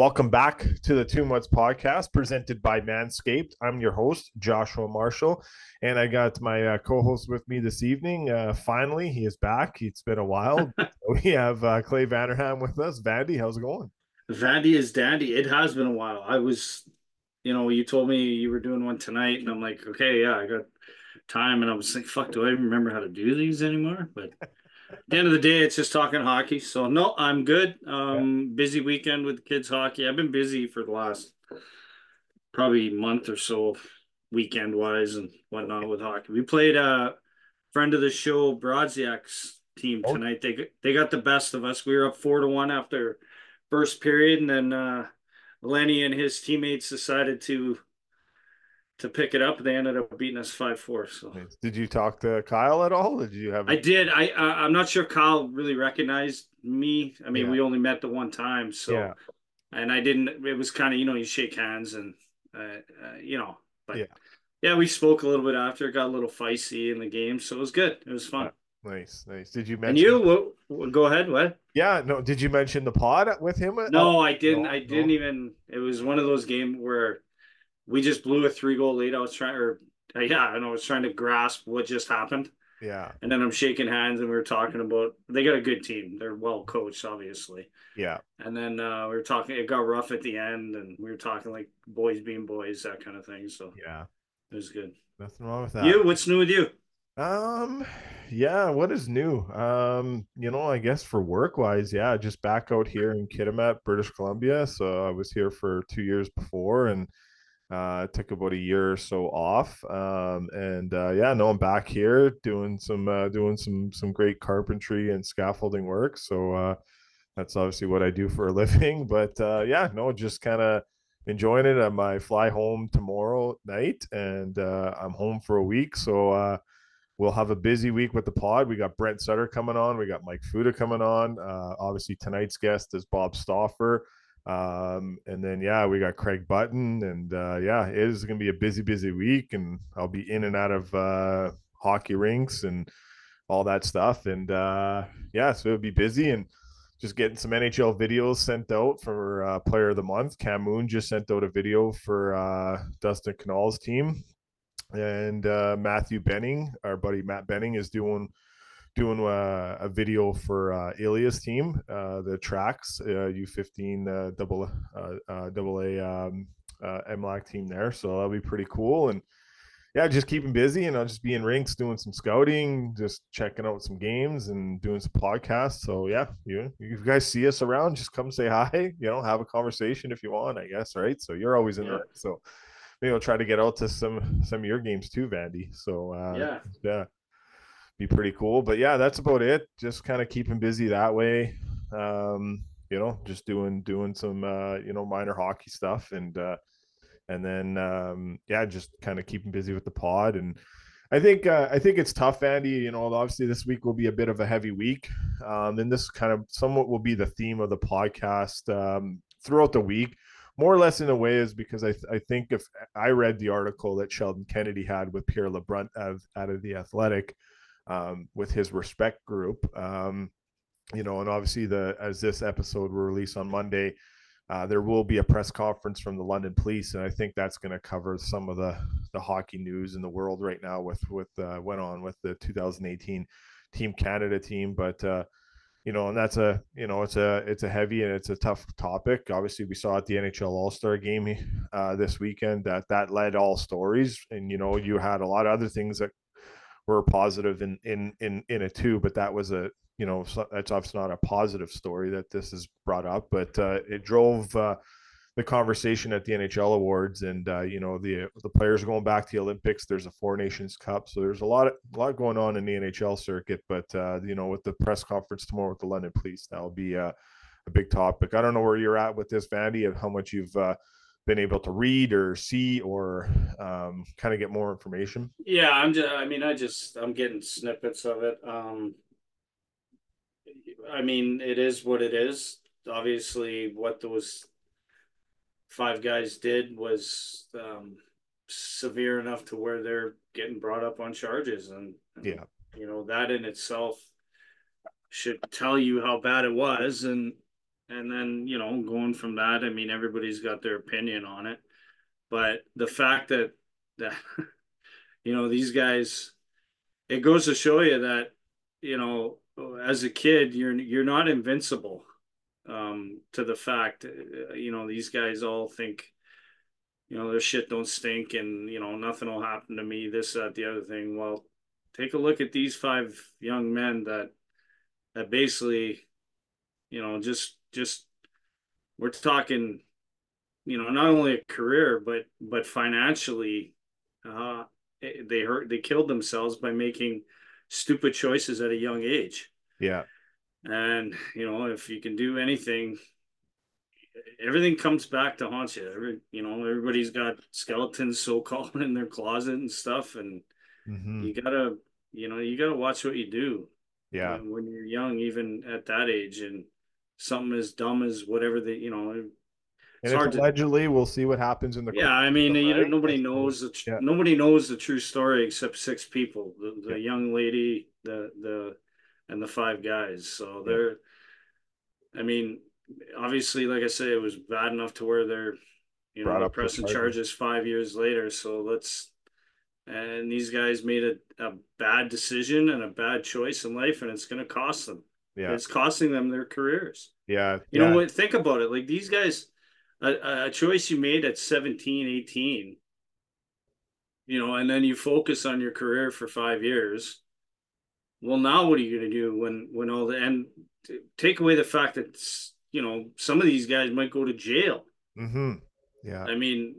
Welcome back to the Two Mutts Podcast, presented by Manscaped. I'm your host, Joshua Marshall, and I got my co-host with me this evening. Finally, he is back. It's been a while. We have Clay Vanderham with us. Vandy, how's it going? Vandy is dandy. It has been a while. I was, you know, you told me you were doing one tonight, and I'm like, okay, yeah, I got time. And I was like, fuck, do I even remember how to do these anymore? But at the end of the day, it's just talking hockey. So, no, I'm good. Busy weekend with kids hockey. I've been busy for the last probably month or so, weekend-wise and whatnot with hockey. We played a friend of the show, Brodziak's team tonight. They got the best of us. We were up 4-1 after first period, and then Lenny and his teammates decided to pick it up. They ended up beating us 5-4. So did you talk to Kyle at all? Did you have I did. I'm not sure Kyle really recognized me. I mean, we only met the one time, so and I didn't, it was kind of, you know, you shake hands and you know, but yeah, we spoke a little bit after. It got a little feisty in the game, so it was good. It was fun. Nice. Did you mention? And you go ahead. What? Yeah, no. Did you mention the pod with him? No, I didn't. No, I didn't even. It was one of those games where we just blew a 3-goal lead. I was trying to grasp what just happened. Yeah. And then I'm shaking hands, and we were talking about they got a good team. They're well coached, obviously. Yeah. And then we were talking. It got rough at the end, and we were talking like boys being boys, that kind of thing. So yeah, it was good. Nothing wrong with that. You? What's new with you? What is new? You know, I guess for work wise, just back out here in Kitimat, British Columbia. So I was here for 2 years before, and took about a year or so off. I'm back here doing some great carpentry and scaffolding work. So that's obviously what I do for a living. But just kind of enjoying it. I fly home tomorrow night, and I'm home for a week. So we'll have a busy week with the pod. We got Brent Sutter coming on. We got Mike Fuda coming on. Obviously, tonight's guest is Bob Stauffer. And then, we got Craig Button. And, it is going to be a busy week. And I'll be in and out of hockey rinks and all that stuff. And, so it'll be busy. And just getting some NHL videos sent out for Player of the Month. Cam Moon just sent out a video for Dustin Knall's team. And Matthew Benning, our buddy Matt Benning, is doing a video for Elias team, the tracks U15 double A MLAC team there. So that'll be pretty cool. And just keeping busy, and I'll just be in rinks doing some scouting, just checking out some games and doing some podcasts. So you guys see us around, just come say hi. You know, have a conversation if you want, I guess, right? So you're always in there. So maybe I'll try to get out to some of your games too, Vandy. So be pretty cool. But that's about it. Just kind of keeping busy that way. Just doing some minor hockey stuff, and then just kind of keeping busy with the pod. And I think it's tough, Vandy. You know, obviously this week will be a bit of a heavy week. And this kind of somewhat will be the theme of the podcast throughout the week. More or less in a way is because I think if I read the article that Sheldon Kennedy had with Pierre LeBrun out of The Athletic with his respect group, and obviously as this episode will release on Monday, there will be a press conference from the London Police. And I think that's going to cover some of the hockey news in the world right now with went on with the 2018 Team Canada team. But, and that's it's a heavy and it's a tough topic. Obviously, we saw at the NHL All-Star game this weekend that led all stories, and you had a lot of other things that were positive in it too. But that was that's obviously not a positive story that this is brought up, but it drove the conversation at the NHL awards, and the players going back to the Olympics. There's a 4 Nations Cup, so there's a lot going on in the NHL circuit. But with the press conference tomorrow with the London Police, that'll be a big topic. I don't know where you're at with this, Vandy, of how much you've been able to read or see or kind of get more information. Yeah, I'm getting snippets of it. It is what it is. Obviously, what those 5 guys did was severe enough to where they're getting brought up on charges. And that in itself should tell you how bad it was. And And then, you know, going from that, I mean, everybody's got their opinion on it. But the fact that, you know, these guys, it goes to show you that, you know, as a kid, you're not invincible to the fact, you know, these guys all think, you know, their shit don't stink and, you know, nothing will happen to me, this, that, the other thing. Well, take a look at these five young men that basically, you know, just we're talking, you know, not only a career, but financially, they killed themselves by making stupid choices at a young age. Yeah. And, you know, if you can do anything, everything comes back to haunt you. You know, everybody's got skeletons, so-called, in their closet and stuff. And you gotta watch what you do. Yeah. When you're young, even at that age, and something as dumb as whatever they, you know, it's hard allegedly to... We'll see what happens in the court. Yeah, I mean, you know, nobody knows the true story except six people, the young lady, the and the five guys. So they're, I mean, obviously, like I say, it was bad enough to where they're, you know, pressing charges 5 years later. So and these guys made a bad decision and a bad choice in life, and it's going to cost them. Yeah, it's costing them their careers. Yeah, you know what? Think about it. Like, these guys, a choice you made at 17, 18, you know, and then you focus on your career for 5 years. Well, now what are you going to do when all the, and take away the fact that, you know, some of these guys might go to jail. Mm-hmm. Yeah. I mean,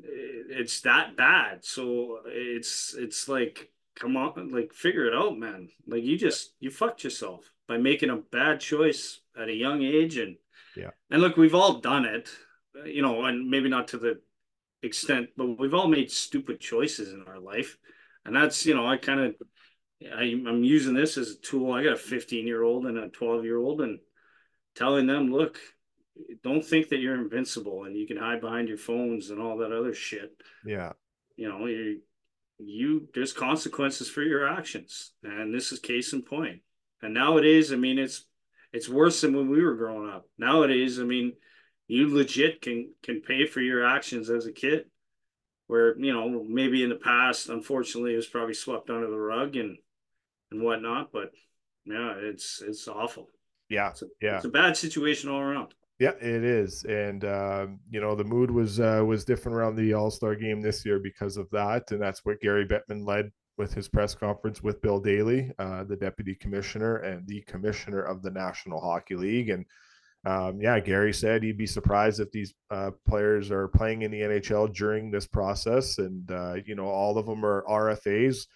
it's that bad. So it's like, come on, like, figure it out, man. Like, you fucked yourself by making a bad choice at a young age. And and look, we've all done it, you know, and maybe not to the extent, but we've all made stupid choices in our life. And that's, you know, I'm using this as a tool. I got a 15-year-old and a 12-year-old, and telling them, look, don't think that you're invincible and you can hide behind your phones and all that other shit. Yeah. You know, there's consequences for your actions. And this is case in point. And nowadays, I mean, it's worse than when we were growing up. Nowadays, I mean, you legit can pay for your actions as a kid, where, you know, maybe in the past, unfortunately, it was probably swept under the rug and whatnot. But yeah, it's awful. Yeah. It's a bad situation all around. Yeah, it is. And, you know, the mood was different around the All-Star game this year because of that. And that's what Gary Bettman led with his press conference with Bill Daly, the deputy commissioner and the commissioner of the National Hockey League. And, yeah, Gary said he'd be surprised if these players are playing in the NHL during this process. And, you know, all of them are RFAs,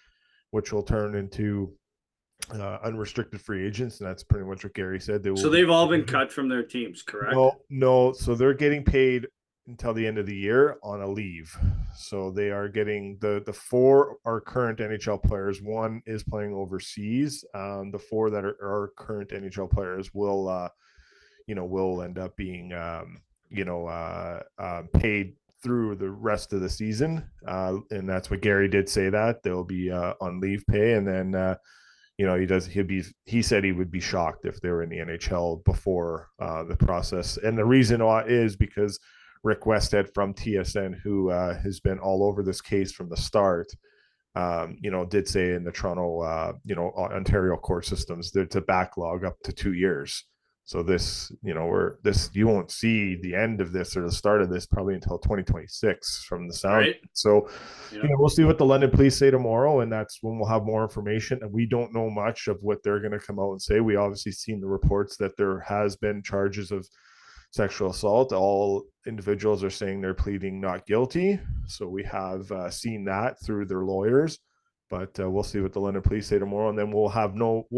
which will turn into unrestricted free agents, and that's pretty much what Gary said. They've all been cut from their teams, correct? No. So they're getting paid until the end of the year on a leave. So they are getting the four are current NHL players. One is playing overseas. The four that are current NHL players will end up being paid through the rest of the season. And that's what Gary did say, that they'll be on leave pay, and then. You know, he said he would be shocked if they were in the NHL before the process. And the reason why is because Rick Westhead from TSN, who has been all over this case from the start, you know, did say in the Toronto, Ontario court systems, there's a backlog up to 2 years. So this, you know, you won't see the end of this or the start of this probably until 2026 from the sound. Right. So, you know, we'll see what the London Police say tomorrow, and that's when we'll have more information. And we don't know much of what they're going to come out and say. We obviously seen the reports that there has been charges of sexual assault. All individuals are saying they're pleading not guilty. So we have seen that through their lawyers. But we'll see what the London Police say tomorrow, and then we'll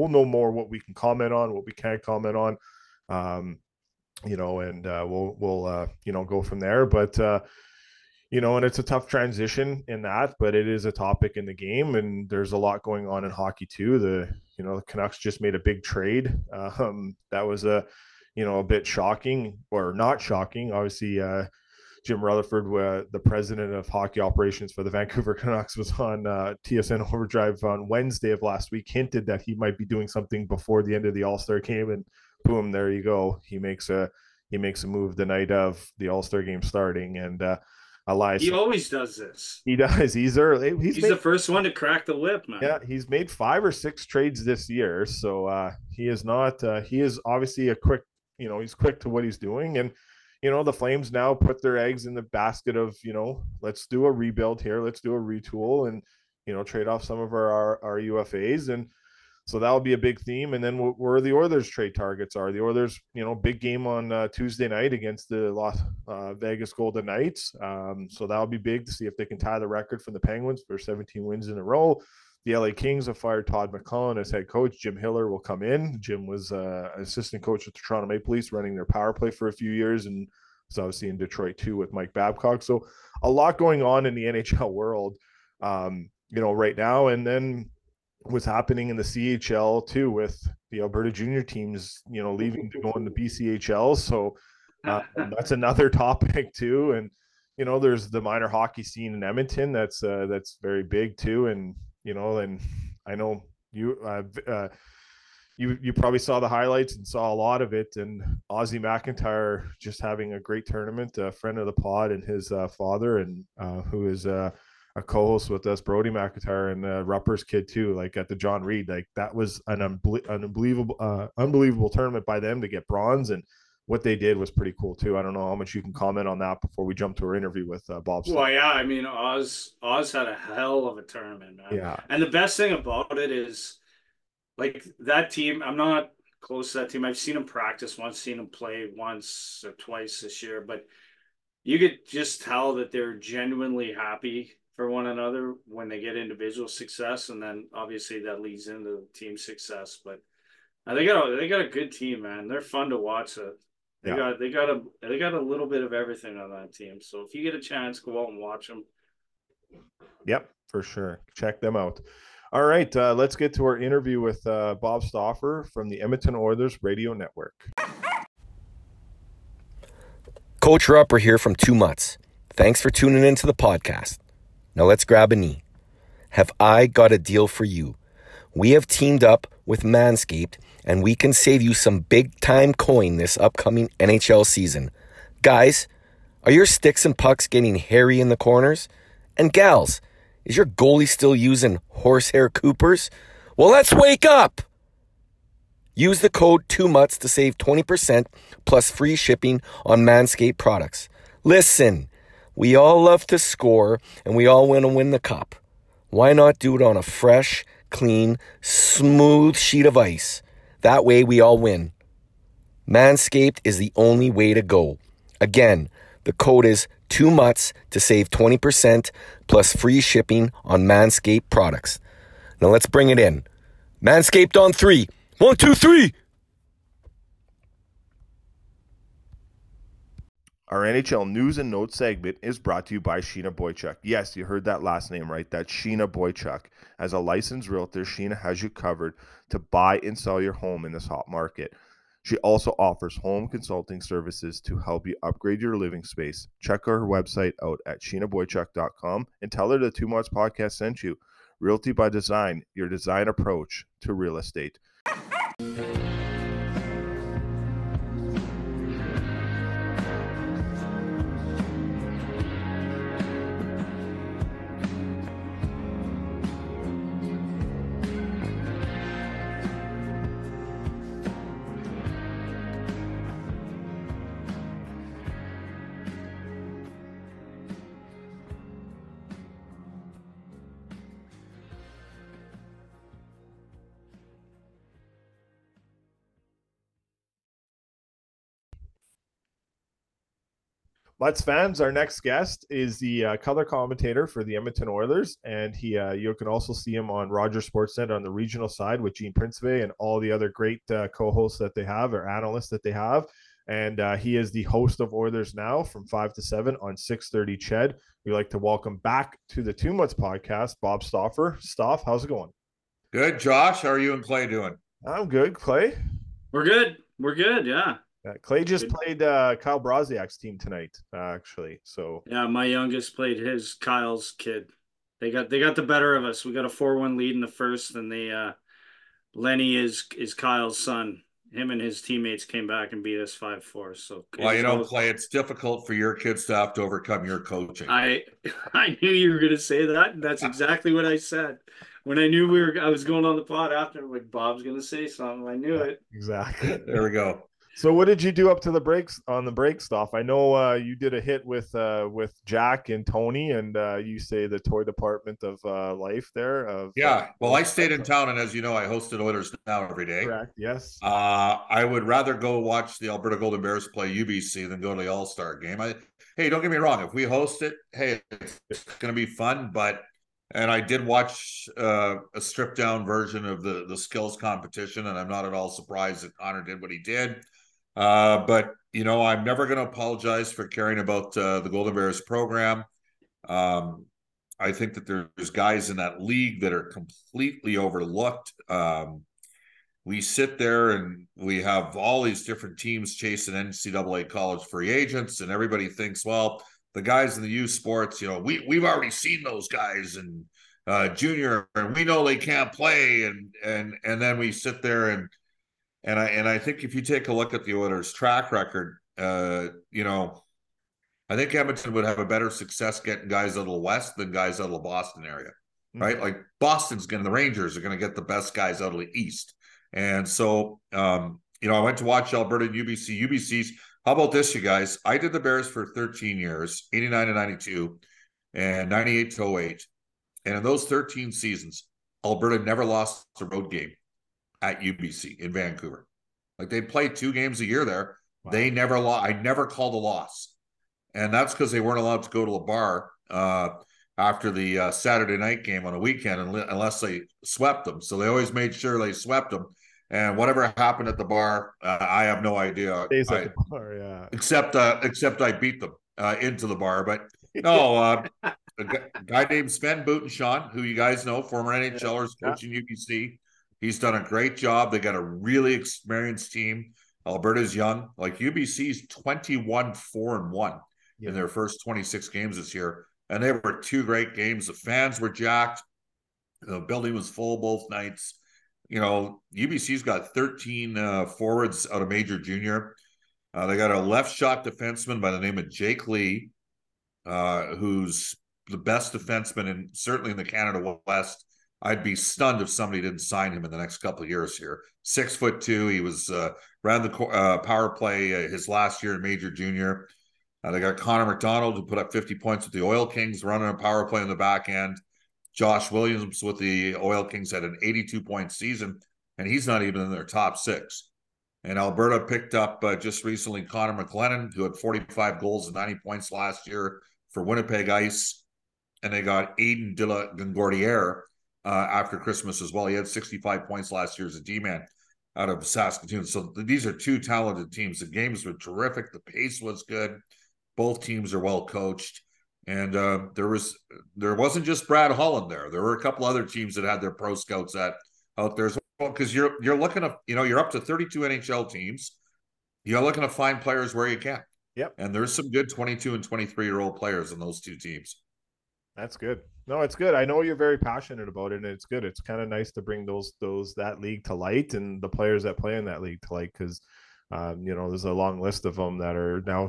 know more what we can comment on, what we can't comment on. You know, and we'll go from there. But you know, and it's a tough transition in that, but it is a topic in the game, and there's a lot going on in hockey too. The Canucks just made a big trade. That was a bit shocking, or not shocking, obviously. Jim Rutherford, the president of hockey operations for the Vancouver Canucks, was on TSN Overdrive on Wednesday of last week, hinted that he might be doing something before the end of the All-Star game, and boom, there you go. He makes a he makes a move the night of the All-Star game starting. And Elias, he always does this. He does. He's early. He's made, the first one to crack the whip, man. Yeah, he's made 5 or 6 trades this year, so he is not. He is obviously a quick. You know, he's quick to what he's doing, and you know the Flames now put their eggs in the basket of let's do a rebuild here, let's do a retool, and trade off some of our UFAs, and so that'll be a big theme. And then where the Oilers trade targets are. The Oilers, big game on Tuesday night against the Vegas Golden Knights. So that'll be big to see if they can tie the record from the Penguins for 17 wins in a row. The LA Kings have fired Todd McLellan as head coach. Jim Hiller will come in. Jim was assistant coach with the Toronto Maple Leafs, running their power play for a few years, and was obviously in Detroit too with Mike Babcock. So a lot going on in the NHL world, right now. And then what's happening in the CHL too with the Alberta junior teams, leaving to go in the BCHL. So that's another topic too. And, there's the minor hockey scene in Edmonton. That's very big too. And, and I know you probably saw the highlights and saw a lot of it. And Ozzy McIntyre just having a great tournament, a friend of the pod and his father, and who is a co-host with us, Brody McIntyre, and Rupper's kid too, like at the John Reed. Like that was an unbelievable tournament by them to get bronze, and what they did was pretty cool too. I don't know how much you can comment on that before we jump to our interview with Bob Stauffer. Well, yeah, I mean, Oz had a hell of a tournament, man. Yeah. And the best thing about it is, like, that team, I'm not close to that team. I've seen them practice once, seen them play once or twice this year, but you could just tell that they're genuinely happy for one another when they get individual success, and then obviously that leads into team success. But they got a good team, man. They're fun to watch. They got a little bit of everything on that team. So if you get a chance, go out and watch them. Yep, for sure. Check them out. All right, let's get to our interview with Bob Stauffer from the Edmonton Oilers Radio Network. Coach Rupper here from 2 Mutts. Thanks for tuning into the podcast. Now let's grab a knee. Have I got a deal for you? We have teamed up with Manscaped, and we can save you some big-time coin this upcoming NHL season. Guys, are your sticks and pucks getting hairy in the corners? And gals, is your goalie still using horsehair coopers? Well, let's wake up! Use the code 2MUTS to save 20% plus free shipping on Manscaped products. Listen, we all love to score, and we all want to win the cup. Why not do it on a fresh, clean, smooth sheet of ice? That way we all win. Manscaped is the only way to go. Again, the code is 2MUTS to save 20% plus free shipping on Manscaped products. Now let's bring it in. Manscaped on 3. 1, 2, 3. Our NHL news and notes segment is brought to you by Sheena Boychuk. Yes, you heard that last name right. That's Sheena Boychuk. As a licensed realtor, Sheena has you covered to buy and sell your home in this hot market. She also offers home consulting services to help you upgrade your living space. Check her website out at sheenaboychuk.com and tell her the 2MUTS podcast sent you. Realty by Design, your design approach to real estate. Let's fans, our next guest is the color commentator for the Edmonton Oilers, and he you can also see him on Rogers Sportsnet on the regional side with Gene Principe and all the other great co-hosts that they have, or analysts that they have. And he is the host of Oilers Now from 5 to 7 on 6:30 CHED. We'd like to welcome back to the 2MUTS podcast, Bob Stauffer. Stauf, how's it going? Good, Josh. How are you and Clay doing? I'm good, Clay. We're good. We're good, yeah. Clay just played Kyle Brodziak's team tonight, actually. So yeah, my youngest played his Kyle's kid. They got the better of us. We got a 4-1 lead in the first, and Lenny is Kyle's son. him and his teammates came back and beat us 5-4. So, well, you know, Clay, it's difficult for your kids to have to overcome your coaching. I knew you were going to say that. And that's exactly what I said when I knew I was going on the pod after. I'm like, Bob's going to say something. I knew it. Exactly. There we go. So, what did you do up to the breaks on the break stuff? I know you did a hit with Jack and Tony, and you say the toy department of life there. Yeah, well, I stayed in town, and as you know, I hosted Oilers Now every day. Correct. Yes. I would rather go watch the Alberta Golden Bears play UBC than go to the All Star game. Hey, don't get me wrong. If we host it, hey, it's going to be fun. And I did watch a stripped down version of the skills competition, and I'm not at all surprised that Connor did what he did. But, you know, I'm never going to apologize for caring about the Golden Bears program. I think that there's guys in that league that are completely overlooked. We sit there and we have all these different teams chasing NCAA college free agents, and everybody thinks, well, the guys in the youth sports, you know, we've already seen those guys in junior, and we know they can't play. And then we sit there and I think if you take a look at the Oilers' track record, you know, I think Edmonton would have a better success getting guys out of the West than guys out of the Boston area, right? Mm-hmm. Like the Rangers are going to get the best guys out of the East. And so, you know, I went to watch Alberta and UBC. UBC's, how about this, you guys? I did the Bears for 13 years, 89 to 92 and 98 to 08. And in those 13 seasons, Alberta never lost a road game at UBC in Vancouver. Like, they played 2 games a year there. Wow. They never lost. I never called a loss. And that's because they weren't allowed to go to a bar after the Saturday night game on a weekend unless they swept them. So they always made sure they swept them. And whatever happened at the bar, I have no idea. Stays at the bar, yeah. Except I beat them into the bar. But no, a guy named Sven Butenschon, who you guys know, former NHLers, coaching UBC. He's done a great job. They got a really experienced team. Alberta's young. Like, UBC's 21-4-1 in their first 26 games this year. And they were 2 great games. The fans were jacked. The building was full both nights. You know, UBC's got 13 forwards out of Major Junior. They got a left shot defenseman by the name of Jake Lee, who's the best defenseman, and certainly in the Canada West. I'd be stunned if somebody didn't sign him in the next couple of years here. 6'2", he was around the power play his last year in Major Junior. They got Connor McDonald, who put up 50 points with the Oil Kings, running a power play in the back end. Josh Williams with the Oil Kings had an 82-point season, and he's not even in their top 6. And Alberta picked up just recently Connor McLellan, who had 45 goals and 90 points last year for Winnipeg Ice. And they got Aiden de la Gongourdière, after Christmas as well. He had 65 points last year as a D-man out of Saskatoon. So these are 2 talented teams. The games were terrific. The pace was good. Both teams are well coached. And there wasn't just Brad Holland there. There were a couple other teams that had their pro scouts out there as well. Because you're looking to, you know, you're up to 32 NHL teams. You're looking to find players where you can. Yep. And there's some good 22 and 23-year-old players in those 2 teams. That's good. No, it's good. I know you're very passionate about it, and it's good. It's kind of nice to bring that league to light, and the players that play in that league to light, because, you know, there's a long list of them that are now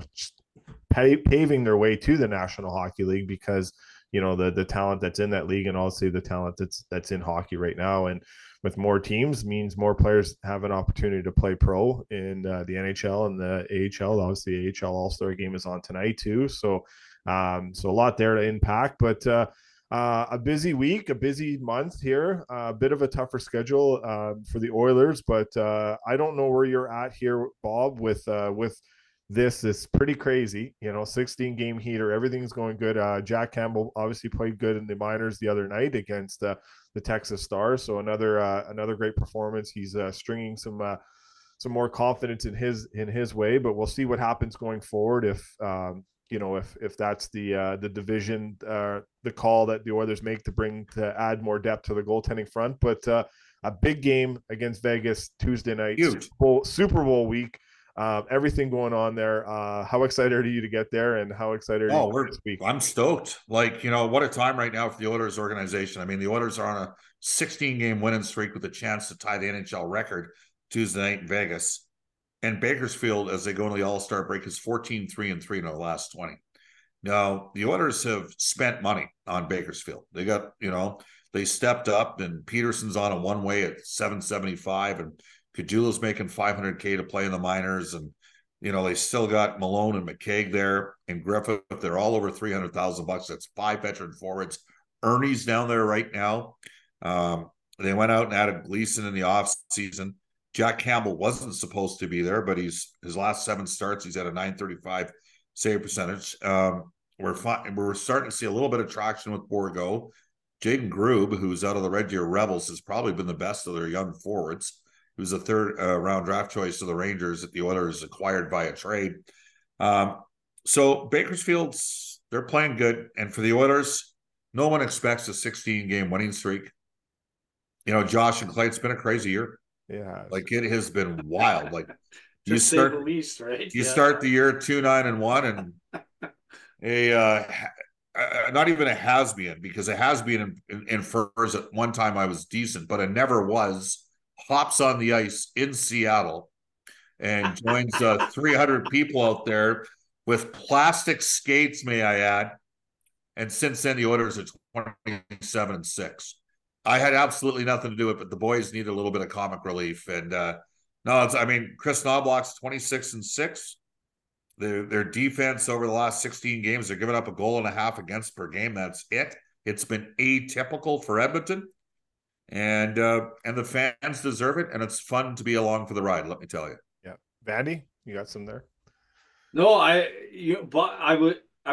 paving their way to the National Hockey League because, you know, the talent that's in that league, and also the talent that's in hockey right now. And with more teams means more players have an opportunity to play pro in the NHL and the AHL. Obviously, the AHL All-Star game is on tonight too. So a lot there to impact, but a busy week, a busy month here, a bit of a tougher schedule for the Oilers. But I don't know where you're at here, Bob, with this. It's pretty crazy. You know, 16-game heater, everything's going good. Jack Campbell obviously played good in the minors the other night against the Texas Stars. So another great performance. He's stringing some more confidence in his way, but we'll see what happens going forward if that's the division, the call that the Oilers make to add more depth to the goaltending front. But a big game against Vegas Tuesday night, Super Bowl week, everything going on there. How excited are you to get there, and how excited are you for this week? I'm stoked. Like, you know, what a time right now for the Oilers organization. I mean, the Oilers are on a 16-game winning streak with a chance to tie the NHL record. Tuesday night in Vegas. And Bakersfield, as they go into the All-Star break, is 14-3-3 in the last 20. Now, the Oilers have spent money on Bakersfield. They got, you know, they stepped up, and Peterson's on a one-way at $775, and Caggiula's making $500K to play in the minors, and, you know, they still got Malone and McCaig there, and Griffith. They're all over $300,000. That's five veteran forwards. Ernie's down there right now. They went out and added Gleason in the offseason. Jack Campbell wasn't supposed to be there, but his last seven starts, he's at a .935 save percentage. We're starting to see a little bit of traction with Borgo. Jaden Grube, who's out of the Red Deer Rebels, has probably been the best of their young forwards. He was a third-round draft choice to the Rangers that the Oilers acquired via trade. So Bakersfield's, they're playing good. And for the Oilers, no one expects a 16-game winning streak. You know, Josh and Clay, it's been a crazy year. Yeah, like it has been wild. Like you start the least, right? You start the year 2-9-1, and not even a has-been, because a has-been infers at one time I was decent, but I never was. Hops on the ice in Seattle and joins 300 people out there with plastic skates, may I add. And since then, the Oilers are 27-6. I had absolutely nothing to do with it, but the boys need a little bit of comic relief. And Chris Knobloch's 26-6. Their defense over the last 16 games, they're giving up a goal and a half against per game. That's it. It's been atypical for Edmonton, and the fans deserve it. And it's fun to be along for the ride. Let me tell you. Yeah, Vandy, you got some there. No, I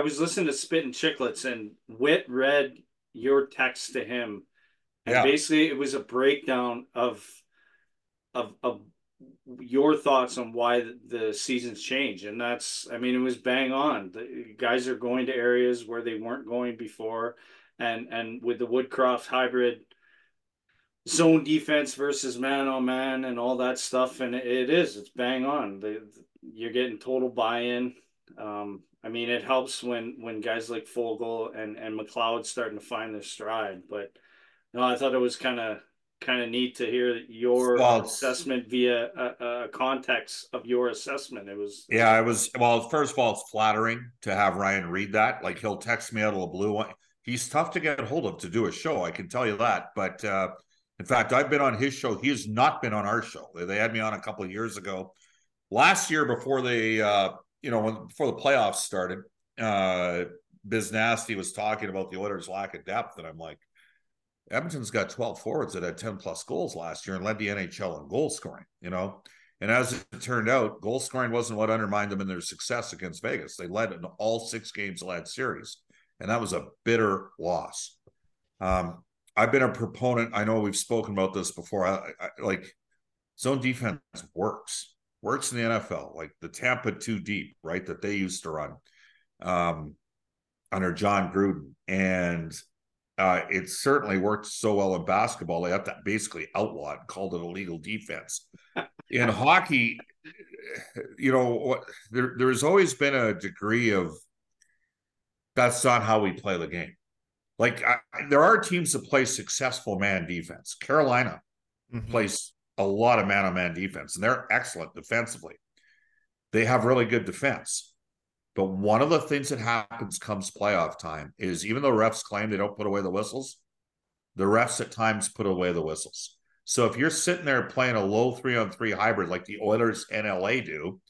was listening to Spit and Chicklets, and Whit read your text to him. And basically it was a breakdown of your thoughts on why the seasons change. And that's, I mean, it was bang on. The guys are going to areas where they weren't going before. And with the Woodcroft hybrid zone defense versus man-on-man and all that stuff. And it's bang on. You're getting total buy-in. I mean, it helps when guys like Fogle and McLeod starting to find their stride, but no, I thought it was kind of neat to hear your assessment via a context of your assessment. First of all, it's flattering to have Ryan read that. Like, he'll text me out of the blue. He's tough to get hold of to do a show, I can tell you that. But in fact, I've been on his show. He has not been on our show. They had me on a couple of years ago. Last year, before they, before the playoffs started, Biz Nasty was talking about the Oilers' lack of depth, and I'm like, Edmonton's got 12 forwards that had 10-plus goals last year and led the NHL in goal scoring, you know. And as it turned out, goal scoring wasn't what undermined them in their success against Vegas. They led in all six games led series, and that was a bitter loss. I've been a proponent. I know we've spoken about this before. I zone defense works in the NFL, like the Tampa 2 deep, right, that they used to run under John Gruden. And – it certainly worked so well in basketball, they have to basically outlaw it, called it illegal defense. In hockey, you know, there's always been a degree of that's not how we play the game. Like, there are teams that play successful man defense. Carolina plays a lot of man-on-man defense, and they're excellent defensively. They have really good defense. But one of the things that happens comes playoff time is, even though refs claim they don't put away the whistles, the refs at times put away the whistles. So if you're sitting there playing a low 3-on-3 hybrid like the Oilers and LA do,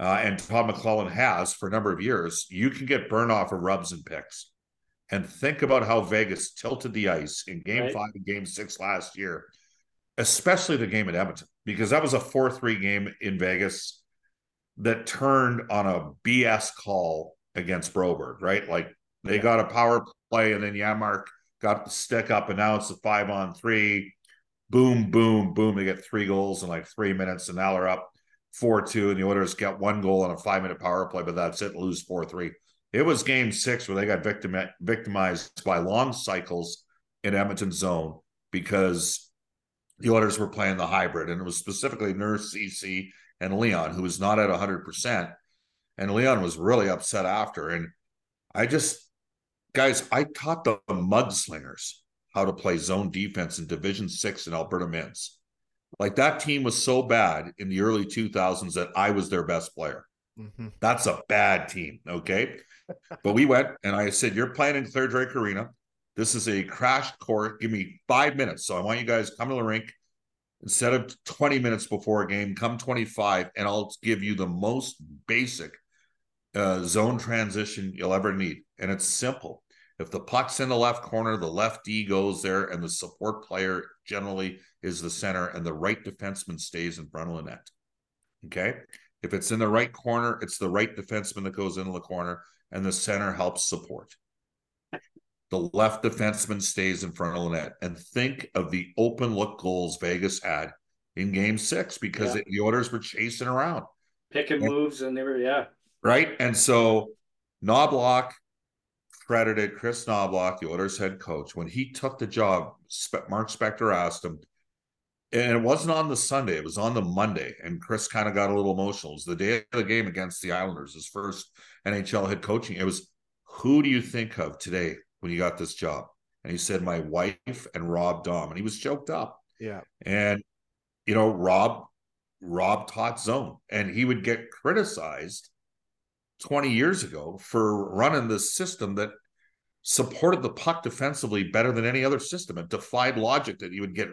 and Todd McLellan has for a number of years, you can get burned off of rubs and picks. And think about how Vegas tilted the ice in Game 5 and Game 6 last year, especially the game at Edmonton, because that was a 4-3 game in Vegas that turned on a BS call against Broberg, right? Like, they got a power play, and then Janmark got the stick up, and now it's a 5-on-3. Boom, boom, boom. They get 3 goals in like 3 minutes, and now they're up 4-2, and the Oilers get 1 goal on a 5-minute power play, but that's it, lose 4-3. It was Game 6 where they got victimized by long cycles in Edmonton zone because the Oilers were playing the hybrid, and it was specifically Nurse, CeCe, and Leon, who was not at 100%. And Leon was really upset after. And I taught the mudslingers how to play zone defense in Division 6 in Alberta men's. Like, that team was so bad in the early 2000s that I was their best player. Mm-hmm. That's a bad team, okay? But we went, and I said, you're playing in Claire Drake Arena. This is a crash course. Give me 5 minutes. So I want you guys to come to the rink. Instead of 20 minutes before a game, come 25, and I'll give you the most basic zone transition you'll ever need. And it's simple. If the puck's in the left corner, the left D goes there, and the support player generally is the center, and the right defenseman stays in front of the net. Okay? If it's in the right corner, it's the right defenseman that goes into the corner, and the center helps support. The left defenseman stays in front of the net. And think of the open look goals Vegas had in Game 6 because the Oilers were chasing around. Picking moves, and they were, right? And so Knobloch, credited Chris Knobloch, the Oilers head coach, when he took the job, Mark Spector asked him, and it wasn't on the Sunday, it was on the Monday, and Chris kind of got a little emotional. It was the day of the game against the Islanders, his first NHL head coaching. It was, who do you think of today when you got this job? And he said, my wife and Rob Dom. And he was choked up. Yeah. And, you know, Rob taught zone. And he would get criticized 20 years ago for running this system that supported the puck defensively better than any other system. It defied logic that you would get,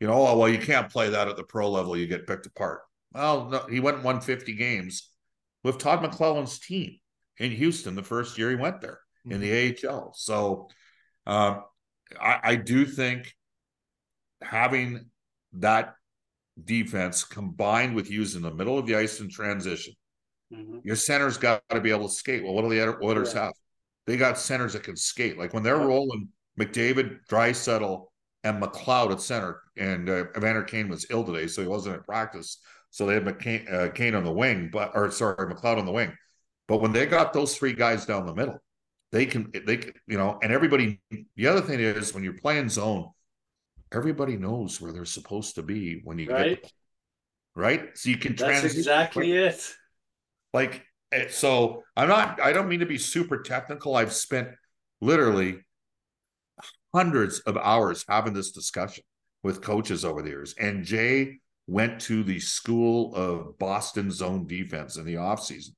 you know, oh, well, you can't play that at the pro level. You get picked apart. Well, no, he went and won 50 games with Todd McLellan's team in Houston the first year he went there. In the AHL. So I do think having that defense combined with using the middle of the ice in transition, your center's got to be able to skate. Well, what do the Oilers have? They got centers that can skate. Like when they're rolling McDavid, Draisaitl, and McLeod at center, and Evander Kane was ill today, so he wasn't at practice. So they had Kane on the wing, McLeod on the wing. But when they got those three guys down the middle, They can, you know, and everybody, the other thing is when you're playing zone, everybody knows where they're supposed to be when you get them, right? So you can transition. That's exactly it. Like, so I don't mean to be super technical. I've spent literally hundreds of hours having this discussion with coaches over the years. And Jay went to the school of Boston zone defense in the offseason.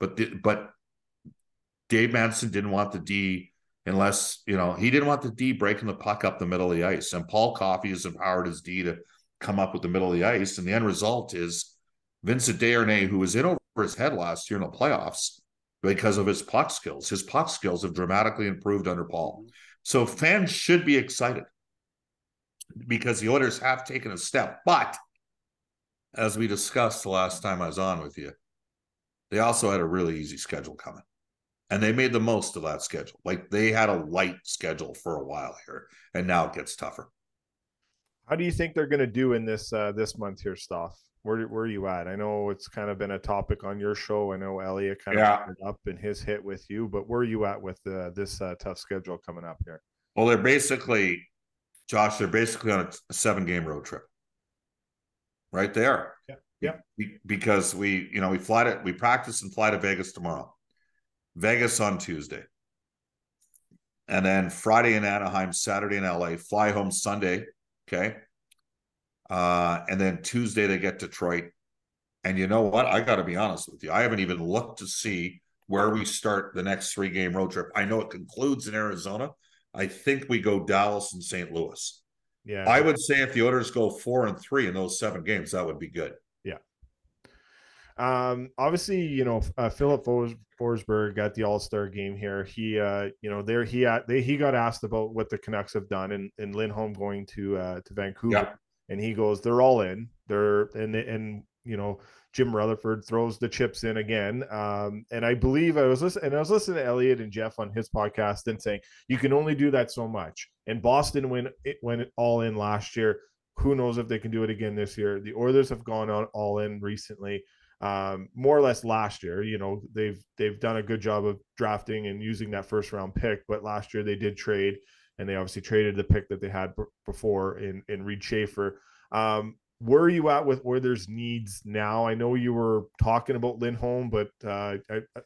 But Dave Manson didn't want the D unless, you know, he didn't want the D breaking the puck up the middle of the ice. And Paul Coffey has empowered his D to come up with the middle of the ice. And the end result is Vincent Desharnais, who was in over his head last year in the playoffs because of his puck skills. His puck skills have dramatically improved under Paul. So fans should be excited because the Oilers have taken a step. But as we discussed the last time I was on with you, they also had a really easy schedule coming. And they made the most of that schedule. Like, they had a light schedule for a while here, and now it gets tougher. How do you think they're going to do in this this month here, Stauf? Where are you at? I know it's kind of been a topic on your show. I know Elliot kind of brought it up in his hit with you, but where are you at with this tough schedule coming up here? Well, they're basically, Josh, they're basically on a 7-game road trip. Right there. Yeah. Because we fly to, we practice and fly to Vegas tomorrow. Vegas on Tuesday. And then Friday in Anaheim, Saturday in LA, fly home Sunday. Okay. And then Tuesday they get Detroit. And you know what? I got to be honest with you. I haven't even looked to see where we start the next 3-game road trip. I know it concludes in Arizona. I think we go Dallas and St. Louis. Yeah. I would say if the Oilers go 4-3 in those 7 games, that would be good. Obviously, you know, Philip Forsberg got the All-Star game here. He, you know, there he got asked about what the Canucks have done and Lindholm going to Vancouver, and he goes, "They're all in." And you know, Jim Rutherford throws the chips in again. And I believe I was listening to Elliot and Jeff on his podcast and saying you can only do that so much. And Boston went all in last year. Who knows if they can do it again this year? The Oilers have gone on all in recently. More or less last year, you know, they've done a good job of drafting and using that first round pick, but last year they did trade, and they obviously traded the pick that they had before in Reed Schaefer. Where are you at with Oilers needs now? I know you were talking about Lindholm, but a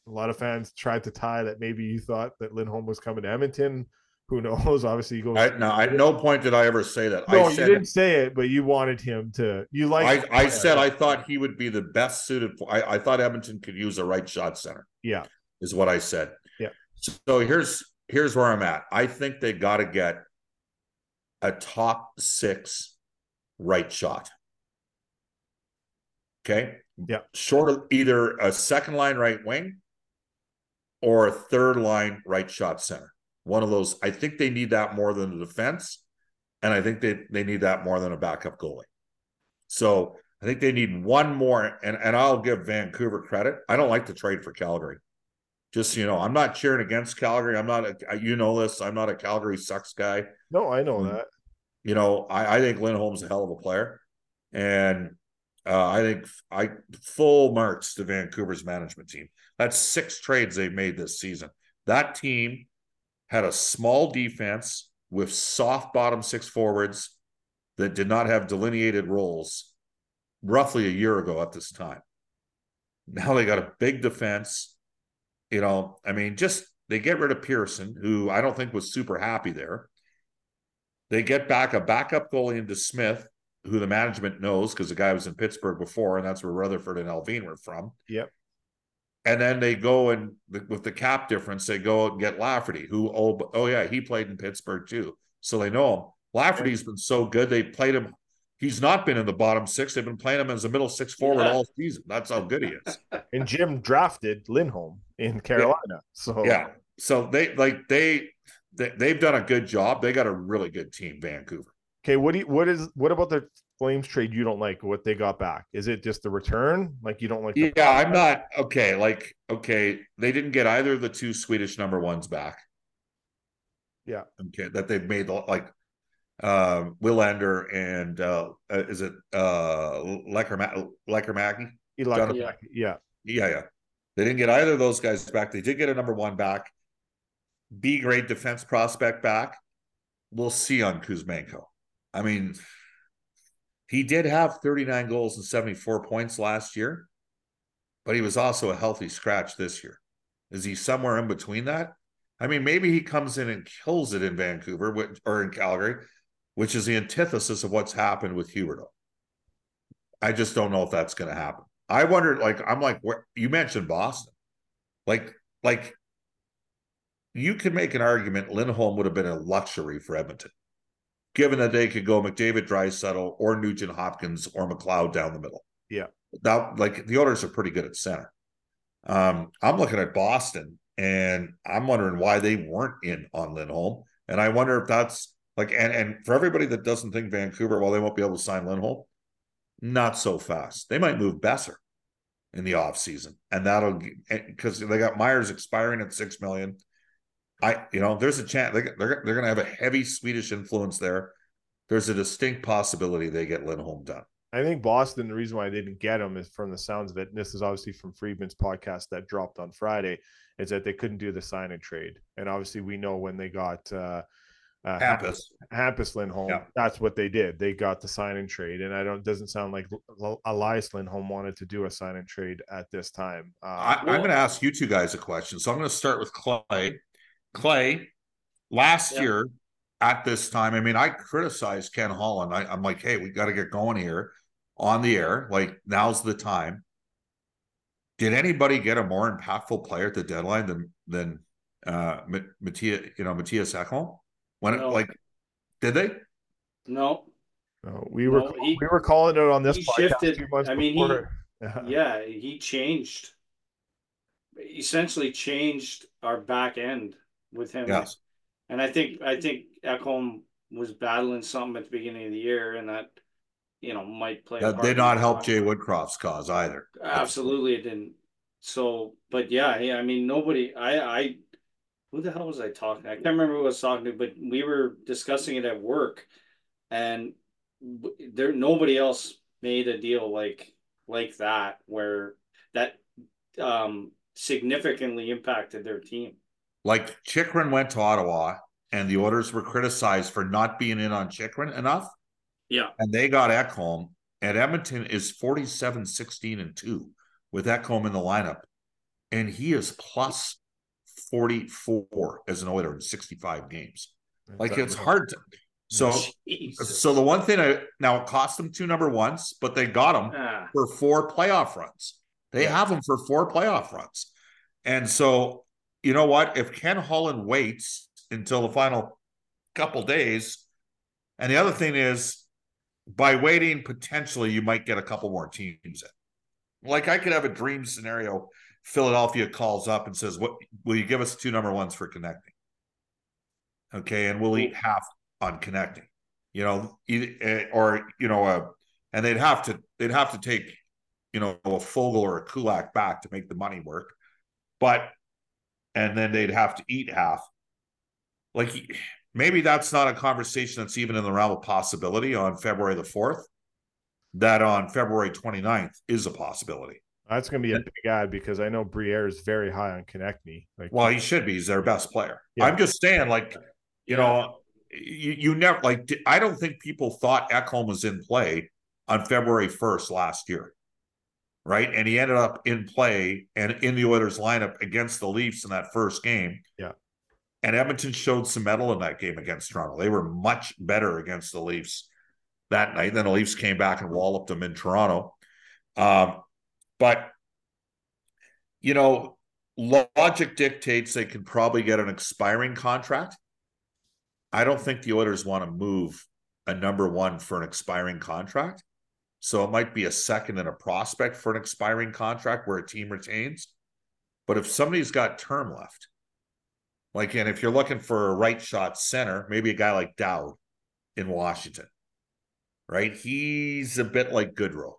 lot of fans tried to tie that maybe you thought that Lindholm was coming to Edmonton. Who knows? Obviously, he goes. At no point did I ever say that. No, you didn't say it, but you wanted him to. I said I thought he would be the best suited. I thought Edmonton could use a right shot center. Yeah, is what I said. Yeah. So here's where I'm at. I think they got to get a top six right shot. Okay. Yeah. Short of either a second line right wing or a third line right shot center. One of those. I think they need that more than the defense, and I think they need that more than a backup goalie. So I think they need one more, and I'll give Vancouver credit. I don't like the trade for Calgary. Just so you know, I'm not cheering against Calgary. I'm not a, you know this. I'm not a Calgary sucks guy. No, I know that. You know, I think Lindholm's a hell of a player, and I think I full marks to Vancouver's management team. That's 6 trades they've made this season. That team had a small defense with soft bottom 6 forwards that did not have delineated roles roughly a year ago at this time. Now they got a big defense. You know, I mean, just they get rid of Pearson, who I don't think was super happy there. They get back a backup goalie into Smith, who the management knows because the guy was in Pittsburgh before, and that's where Rutherford and Alvin were from. Yep. And then they go and with the cap difference, they go out and get Lafferty, who, oh yeah, he played in Pittsburgh too. So they know him. Lafferty's been so good. They played him. He's not been in the bottom 6. They've been playing him as a middle 6 forward all season. That's how good he is. And Jim drafted Lindholm in Carolina. Yeah. So yeah. So they've done a good job. They got a really good team, Vancouver. Okay, what about the Flames trade you don't like, what they got back? Is it just the return? Like you don't like the player? I'm not okay. Like, okay, they didn't get either of the 2 Swedish #1s back. Yeah. Okay. That they've made like Willander and is it Lecker-Mackie? Yeah. They didn't get either of those guys back. They did get a #1 back, B grade defense prospect back. We'll see on Kuzmenko. I mean, he did have 39 goals and 74 points last year, but he was also a healthy scratch this year. Is he somewhere in between that? I mean, maybe he comes in and kills it in Vancouver or in Calgary, which is the antithesis of what's happened with Huberdeau. I just don't know if that's going to happen. I wonder, like, I'm like, where, you mentioned Boston. Like you could make an argument Lindholm would have been a luxury for Edmonton, given that they could go McDavid, Draisaitl, or Nugent Hopkins, or McLeod down the middle. Yeah. Now, like, the Oilers are pretty good at center. I'm looking at Boston, and I'm wondering why they weren't in on Lindholm. And I wonder if that's, like, and for everybody that doesn't think Vancouver, well, they won't be able to sign Lindholm, not so fast. They might move Besser in the offseason, and that'll – because they got Myers expiring at $6 million. There's a chance they're going to have a heavy Swedish influence there. There's a distinct possibility they get Lindholm done. I think Boston, the reason why they didn't get him is from the sounds of it, and this is obviously from Friedman's podcast that dropped on Friday, is that they couldn't do the sign and trade. And obviously we know when they got Hampus Lindholm, that's what they did. They got the sign and trade, and it doesn't sound like Elias Lindholm wanted to do a sign and trade at this time. I'm going to ask you two guys a question. So I'm going to start with Clay. Clay, last year at this time, I mean, I criticized Ken Holland. I'm like, hey, we got to get going here on the air. Like, now's the time. Did anybody get a more impactful player at the deadline than Matthias Ekholm? Did they? No. We were calling it on this podcast. Shifted, 2 months before. He changed. Essentially changed our back end with him. Yes. And I think Ekholm was battling something at the beginning of the year, and that, you know, might play a part. Did not help Jay Woodcroft's cause either. Absolutely it didn't. So, but I mean, nobody, I who the hell was I talking to? I can't remember who I was talking to, but we were discussing it at work, and there nobody else made a deal like that where that significantly impacted their team. Like, Chychrun went to Ottawa, and the Oilers were criticized for not being in on Chychrun enough. Yeah. And they got Ekholm, and Edmonton is 47-16-2 with Ekholm in the lineup. And he is plus 44 as an Oiler in 65 games. Like, it's hard to. So, Jesus. So the one thing now it cost them two number ones, but they got them for four playoff runs. They have them for four playoff runs. And so, you know what? If Ken Holland waits until the final couple days, and the other thing is, by waiting, potentially you might get a couple more teams in. Like, I could have a dream scenario. Philadelphia calls up and says, "What will you give us two number ones for connecting? Okay, and we'll eat half on connecting, you know, and they'd have to take, you know, a Fogle or a Kulak back to make the money work, and then they'd have to eat half." Like, maybe that's not a conversation that's even in the realm of possibility on February the 4th. That on February 29th is a possibility. That's going to be a big ad, because I know Briere is very high on Konechny. Like, well, he should be. He's their best player. Yeah. I'm just saying, like, you know, you never, like, I don't think people thought Ekholm was in play on February 1st last year, right? And he ended up in play and in the Oilers lineup against the Leafs in that first game. Yeah. And Edmonton showed some mettle in that game against Toronto. They were much better against the Leafs that night. Then the Leafs came back and walloped them in Toronto. But, you know, logic dictates they can probably get an expiring contract. I don't think the Oilers want to move a number one for an expiring contract. So it might be a second and a prospect for an expiring contract where a team retains. But if somebody's got term left, like, and if you're looking for a right shot center, maybe a guy like Dowd in Washington, right? He's a bit like Goodrow.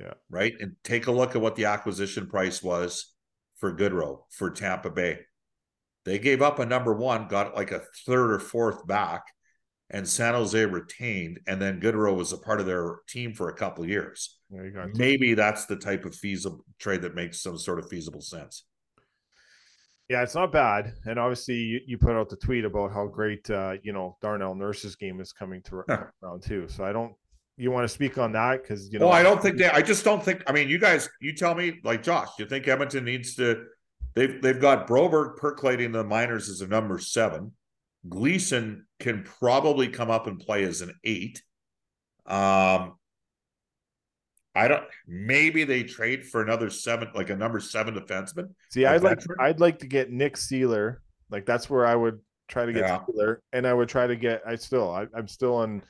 Yeah. Right. And take a look at what the acquisition price was for Goodrow for Tampa Bay. They gave up a number one, got like a third or fourth back, and San Jose retained. And then Goodrow was a part of their team for a couple of years. Maybe that's the type of feasible trade that makes some sort of feasible sense. Yeah, it's not bad. And obviously, you put out the tweet about how great, you know, Darnell Nurse's game is coming to round two. So I don't. You want to speak on that? Because, you know, I don't think I just don't think. I mean, you guys, you tell me, like, Josh, you think Edmonton needs to? They've got Broberg percolating the minors as a number 7. Gleason can probably come up and play as an 8. I don't. Maybe they trade for another 7, like a number 7 defenseman. See, I'd like to get Nick Seeler. Like, that's where I would try to get Seeler, and I would try to get. I'm still on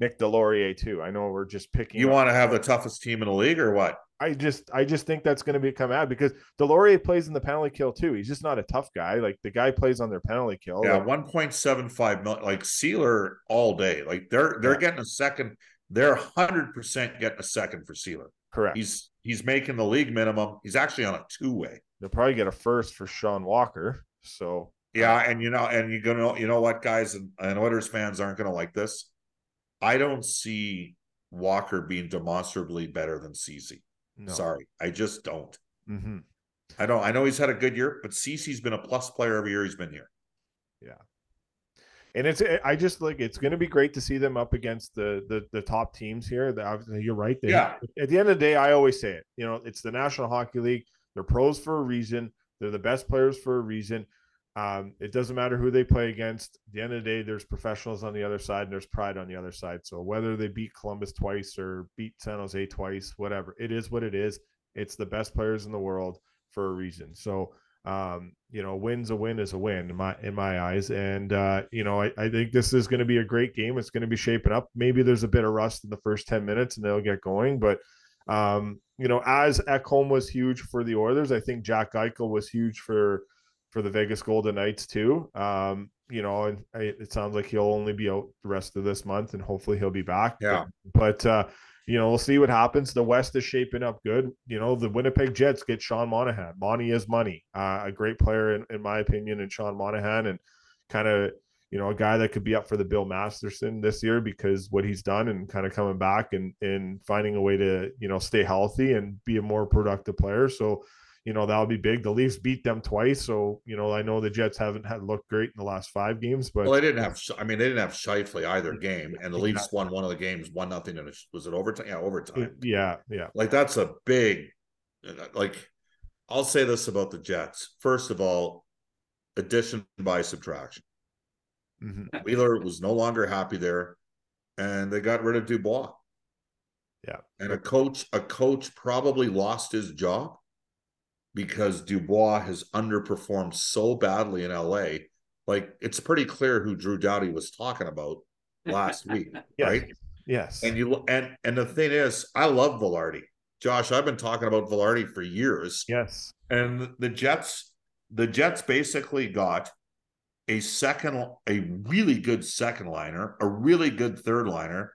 Nick Delorier too. I know we're just picking. You want to have the toughest team in the league, or what? I just think that's going to become out, because Delorier plays in the penalty kill too. He's just not a tough guy. Like, the guy plays on their penalty kill. Yeah, like, 1.75 million. Like, Seeler all day. Like, they're getting a second. They're 100% getting a second for Seeler. Correct. He's making the league minimum. He's actually on a two-way. They'll probably get a first for Sean Walker. So yeah, and you know, and you're gonna, you know what, guys, and Oilers fans aren't gonna like this. I don't see Walker being demonstrably better than Cece. No. Sorry, I just don't. Mm-hmm. I don't. I know he's had a good year, but Cece's been a plus player every year he's been here. Yeah, and it's going to be great to see them up against the top teams here. You're right. At the end of the day, I always say it. You know, it's the National Hockey League. They're pros for a reason. They're the best players for a reason. It doesn't matter who they play against. At the end of the day, there's professionals on the other side and there's pride on the other side. So whether they beat Columbus twice or beat San Jose twice, whatever, it is what it is. It's the best players in the world for a reason. So, you know, win's a win is a win in my eyes. And, you know, I think this is going to be a great game. It's going to be shaping up. Maybe there's a bit of rust in the first 10 minutes and they'll get going. But, you know, as Ekholm was huge for the Oilers, I think Jack Eichel was huge for the Vegas Golden Knights too. You know, and it sounds like he'll only be out the rest of this month, and hopefully he'll be back. Yeah. But, you know, we'll see what happens. The West is shaping up good. You know, the Winnipeg Jets get Sean Monahan. Monty is money. A great player, in my opinion, and Sean Monahan, and kind of, you know, a guy that could be up for the Bill Masterson this year, because what he's done and kind of coming back and finding a way to, you know, stay healthy and be a more productive player. So, you know, that'll be big. The Leafs beat them twice, so, you know, I know the Jets haven't looked great in the last 5 games, but they didn't have Scheifele either game, and the Leafs won one of the games 1-0, and was it overtime? Yeah, overtime. Yeah. Like, that's a big. Like, I'll say this about the Jets. First of all, addition by subtraction. Mm-hmm. Wheeler was no longer happy there, and they got rid of Dubois. Yeah. And a coach probably lost his job because Dubois has underperformed so badly in LA. Like, it's pretty clear who Drew Doughty was talking about last week, yes. Right? Yes. And the thing is, I love Vilardi. Josh, I've been talking about Vilardi for years. Yes. And the Jets basically got a really good second liner, a really good third liner,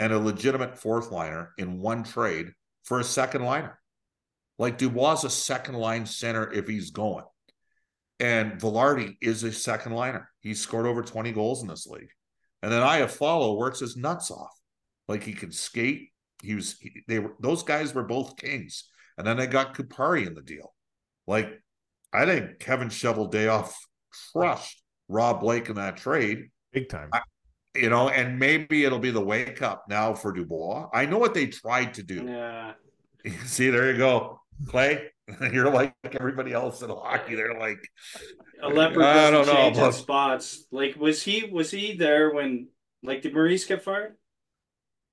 and a legitimate fourth liner in one trade for a second liner. Like, Dubois' a second line center if he's going. And Vilardi is a second liner. He scored over 20 goals in this league. And then Iafallo works his nuts off. Like, he could skate. Those guys were both Kings. And then they got Kupari in the deal. Like, I think Kevin Cheveldayoff crushed Rob Blake in that trade. Big time. And maybe it'll be the wake up now for Dubois. I know what they tried to do. Yeah. See, there you go. Clay, you're like everybody else in hockey. They're like, a leopard doesn't change his spots. Like, was he there when, like, did Maurice get fired?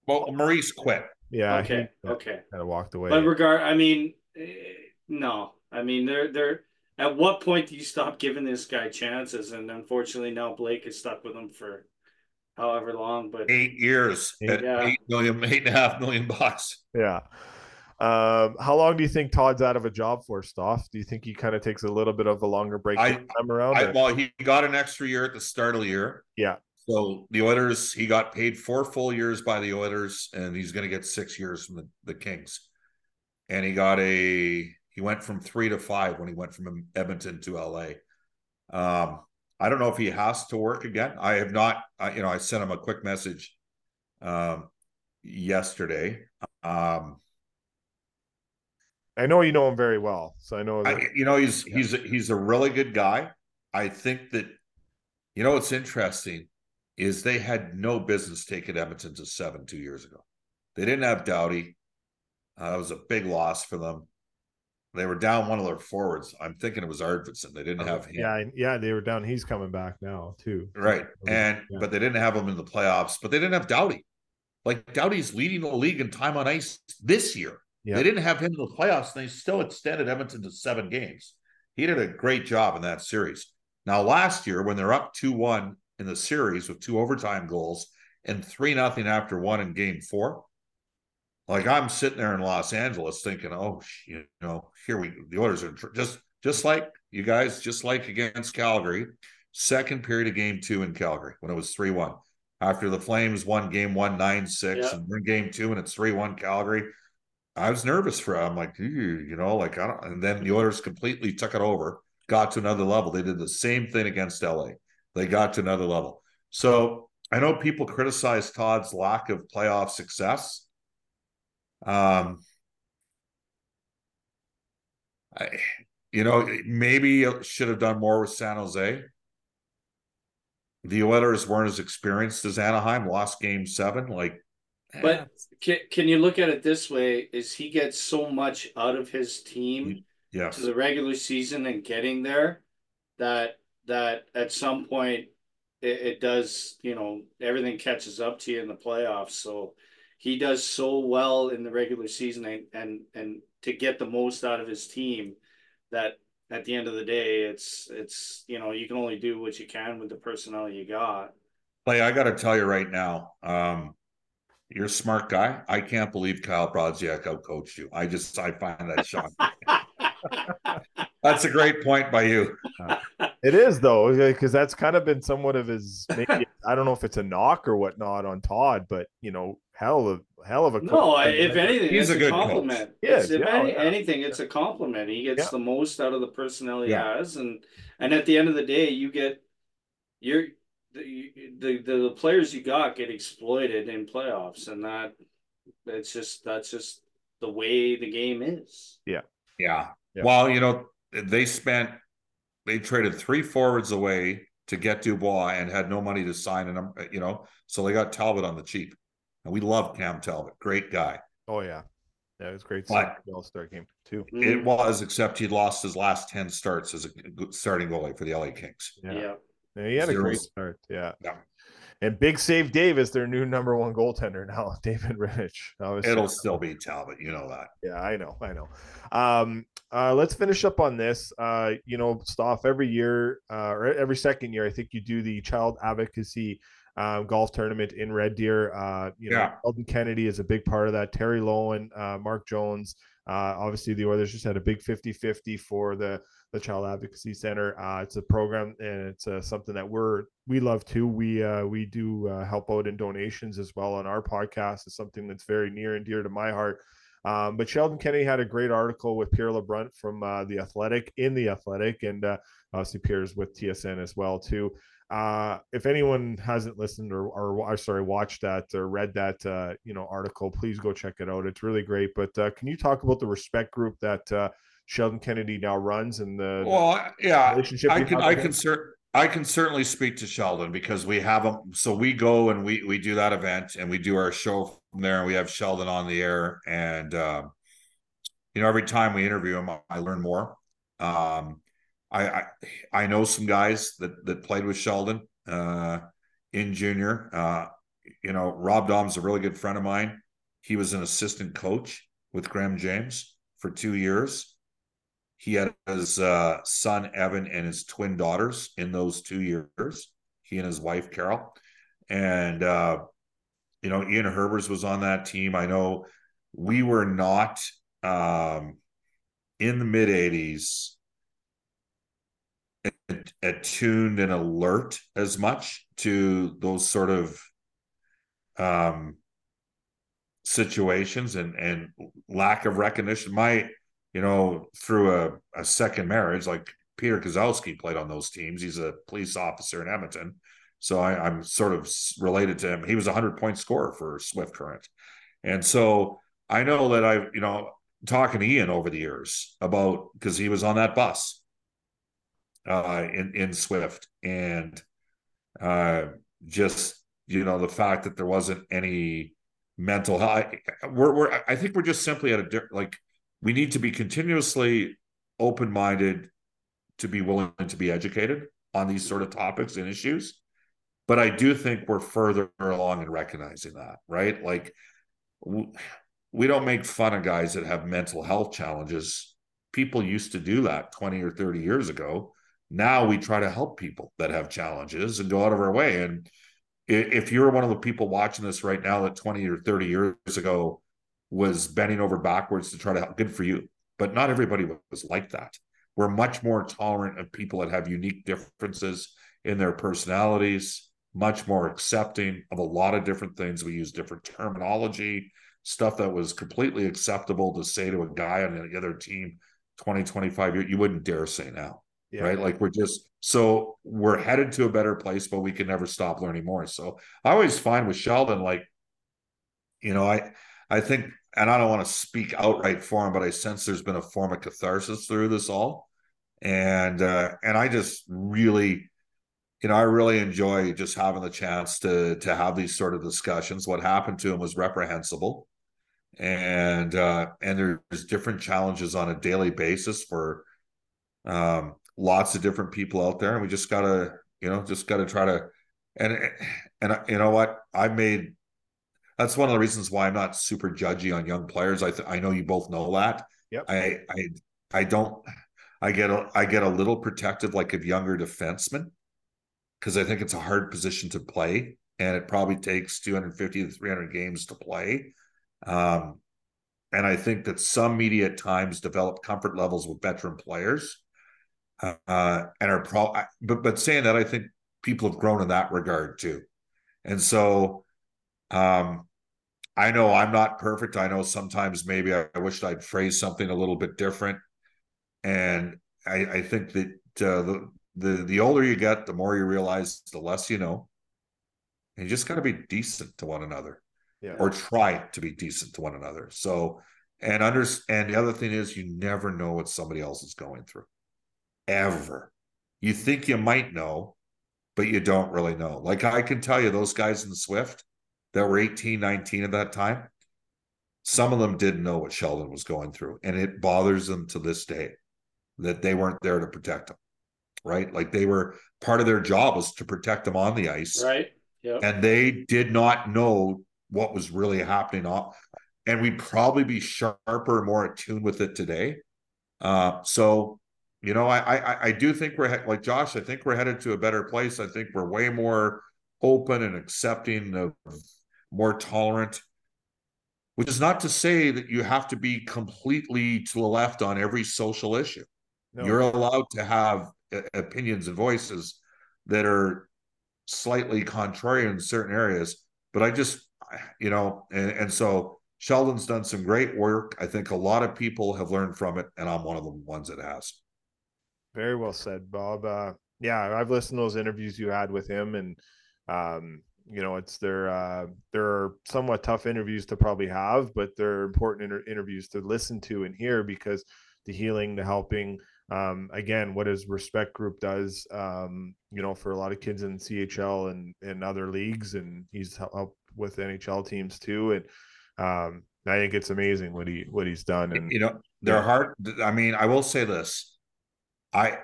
Well, Maurice quit. Yeah. Okay. Okay. Kind of walked away. But no. I mean, they're at what point do you stop giving this guy chances? And unfortunately, now Blake is stuck with him for however long, but 8 years at $8.5 million. Yeah. How long do you think Todd's out of a job for, Stauf? Do you think he kind of takes a little bit of a longer break time around? Well, he got an extra year at the start of the year. Yeah. So the Oilers, he got paid 4 full years by the Oilers, and he's going to get 6 years from the Kings. And he went from 3 to 5 when he went from Edmonton to LA. I don't know if he has to work again. I have not, I sent him a quick message yesterday. I know you know him very well, so I know that he's a really good guy. I think that what's interesting is they had no business taking Edmonton to 7 2 years ago. They didn't have Doughty. That was a big loss for them. They were down one of their forwards. I'm thinking it was Arvidsson. They didn't have him. Yeah, they were down. He's coming back now too. Right, but they didn't have him in the playoffs. But they didn't have Doughty. Like, Doughty's leading the league in time on ice this year. Yeah. They didn't have him in the playoffs, and they still extended Edmonton to 7 games. He did a great job in that series. Now, last year, when they're up 2-1 in the series with 2 overtime goals and 3-0 after 1 in game 4, like, I'm sitting there in Los Angeles thinking, oh, here the Oilers are just like you guys, just like against Calgary, second period of game 2 in Calgary when it was 3-1. After the Flames won game 1, 9-6, and we're in game 2 and it's 3-1 Calgary. I was nervous for him. I'm like, I don't. And then the Oilers completely took it over, got to another level. They did the same thing against LA. They got to another level. So I know people criticize Todd's lack of playoff success. Maybe it should have done more with San Jose. The Oilers weren't as experienced as Anaheim. Lost game 7, like. But can you look at it this way? Is he gets so much out of his team to the regular season and getting there that at some point it does, everything catches up to you in the playoffs. So he does so well in the regular season and to get the most out of his team that at the end of the day, it's you can only do what you can with the personnel you got. Clay, I got to tell you right now, you're a smart guy. I can't believe Kyle Brodziak outcoached you. I find that shocking. That's a great point by you. It is, though, because that's kind of been somewhat of his. Maybe, I don't know if it's a knock or whatnot on Todd, but hell of a. No, coach. If anything, he's a good compliment. Yes, anything, it's a compliment. He gets the most out of the personnel he has, and at the end of the day, you get your. The players you got get exploited in playoffs, and that's just the way the game is. Yeah. Well, they traded 3 forwards away to get Dubois and had no money to sign, and so they got Talbot on the cheap, and we love Cam Talbot, great guy. Oh yeah, that was great. All-Star game too. It was, except he lost his last 10 starts as a starting goalie for the LA Kings. Yeah. Yeah, he had a great start. Yeah. And big save Dave is their new number one goaltender now, David Rittich. It'll still be Talbot. You know that. Yeah, I know. Let's finish up on this. Stauffer, every year or every second year, I think you do the Child Advocacy golf tournament in Red Deer. You know, Sheldon Kennedy is a big part of that. Terry Lowen, Mark Jones. Obviously, the Oilers just had a big 50-50 for the Child Advocacy Center. It's a program, and it's something that we love too. We do help out in donations as well on our podcast. It's something that's very near and dear to my heart. But Sheldon Kennedy had a great article with Pierre LeBrun from The Athletic, and obviously Pierre's with TSN as well too. If anyone hasn't listened or watched that or read that, article, please go check it out. It's really great. But can you talk about the respect group that Sheldon Kennedy now runs and the relationship? I can certainly speak to Sheldon because we have him. So we go and we do that event and we do our show from there, and we have Sheldon on the air. And, every time we interview him, I learn more. I know some guys that played with Sheldon in junior. Rob Dom's a really good friend of mine. He was an assistant coach with Graham James for 2 years. He had his son, Evan, and his twin daughters in those 2 years, he and his wife, Carol. And, Ian Herbers was on that team. I know we were not in the mid-'80s, attuned and alert as much to those sort of situations and lack of recognition. Through a second marriage, like Peter Kozowski played on those teams. He's a police officer in Edmonton. So I'm sort of related to him. He was a 100-point scorer for Swift Current. And so I know that I've, talking to Ian over the years about, because he was on that bus in Swift, and the fact that there wasn't any mental health. I think we're just simply at we need to be continuously open-minded, to be willing to be educated on these sort of topics and issues. But I do think we're further along in recognizing that, right? Like, we don't make fun of guys that have mental health challenges. People used to do that 20 or 30 years ago. Now we try to help people that have challenges and go out of our way. And if you're one of the people watching this right now that 20 or 30 years ago was bending over backwards to try to help, good for you. But not everybody was like that. We're much more tolerant of people that have unique differences in their personalities, much more accepting of a lot of different things. We use different terminology, stuff that was completely acceptable to say to a guy on the other team 20, 25 years, you wouldn't dare say now. Yeah. Right. Like, we're headed to a better place, but we can never stop learning more. So I always find with Sheldon, I think, and I don't want to speak outright for him, but I sense there's been a form of catharsis through this all. And I just really, I really enjoy just having the chance to have these sort of discussions. What happened to him was reprehensible, and there's different challenges on a daily basis for, lots of different people out there, and we just gotta, try to, and you know what, that's one of the reasons why I'm not super judgy on young players. I know you both know that. Yep. I get a little protective, like of younger defensemen, because I think it's a hard position to play, and it probably takes 250 to 300 games to play. And I think that some media at times develop comfort levels with veteran players. But saying that, I think people have grown in that regard too. And so I know I'm not perfect. I know sometimes maybe I wished I'd phrased something a little bit different. And I think that the older you get, the more you realize, the less you know. And you just got to be decent to one another, or try to be decent to one another. So, and the other thing is, you never know what somebody else is going through. Ever. You think you might know, but you don't really know. Like, I can tell you, those guys in Swift that were 18, 19 at that time, some of them didn't know what Sheldon was going through, and it bothers them to this day that they weren't there to protect him. right? Like, they were, part of their job was to protect them on the ice. Right. Yep. And they did not know what was really happening. And we'd probably be sharper, more attuned with it today. So, you know, I do think we're, like Josh, I think we're headed to a better place. I think we're way more open and accepting, of more tolerant, which is not to say that you have to be completely to the left on every social issue. No. You're allowed to have opinions and voices that are slightly contrary in certain areas. But I just, you know, and so Sheldon's done some great work. I think a lot of people have learned from it, and I'm one of the ones that has. Very well said, Bob. Yeah, I've listened to those interviews you had with him, and you know, it's they're somewhat tough interviews to probably have, but they're important interviews to listen to and hear, because the healing, the helping, again, what his Respect Group does, you know, for a lot of kids in CHL and other leagues, and he's helped with NHL teams too. And I think it's amazing what he's done. And, you know, their heart. I mean, I will say this: I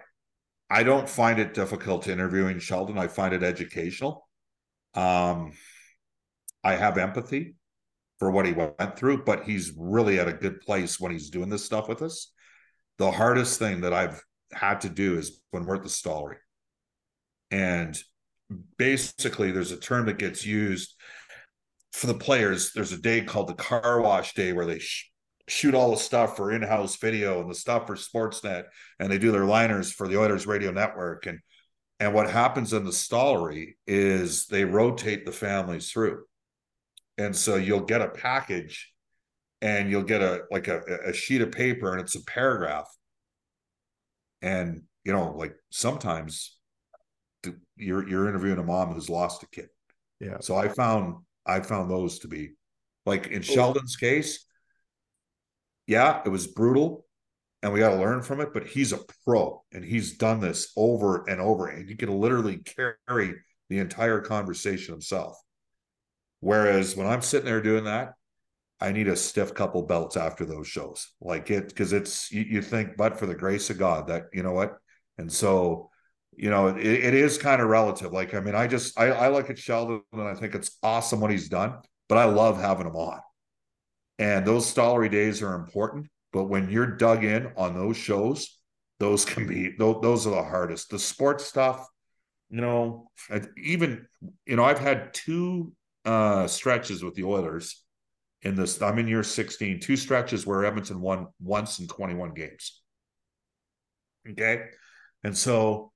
don't find it difficult interviewing Sheldon. I find it educational. I have empathy for what he went through, but he's really at a good place when he's doing this stuff with us. The hardest thing that I've had to do is when we're at the Stollery. And basically there's a term that gets used for the players. There's a day called the car wash day where they shoot all the stuff for in-house video and the stuff for Sportsnet, and they do their liners for the Oilers radio network. And what happens in the Stollery is they rotate the families through. And so you'll get a package and you'll get a sheet of paper, and it's a paragraph. And, you know, like, sometimes you're interviewing a mom who's lost a kid. Yeah. So I found those to be, like, in Sheldon's case, yeah, it was brutal, and we got to learn from it, but he's a pro, and he's done this over and over, and he can literally carry the entire conversation himself. Whereas when I'm sitting there doing that, I need a stiff couple belts after those shows, like, it, because it's, you think, but for the grace of God, that, you know what? And so, you know, it is kind of relative. Like, I mean, I look at Sheldon and I think it's awesome what he's done, but I love having him on, and those Stollery days are important. But when you're dug in on those shows, those are the hardest. The sports stuff, you know, even, you know, I've had two stretches with the Oilers in this. I'm in year 16, two stretches where Edmonton won once in 21 games. Okay. And so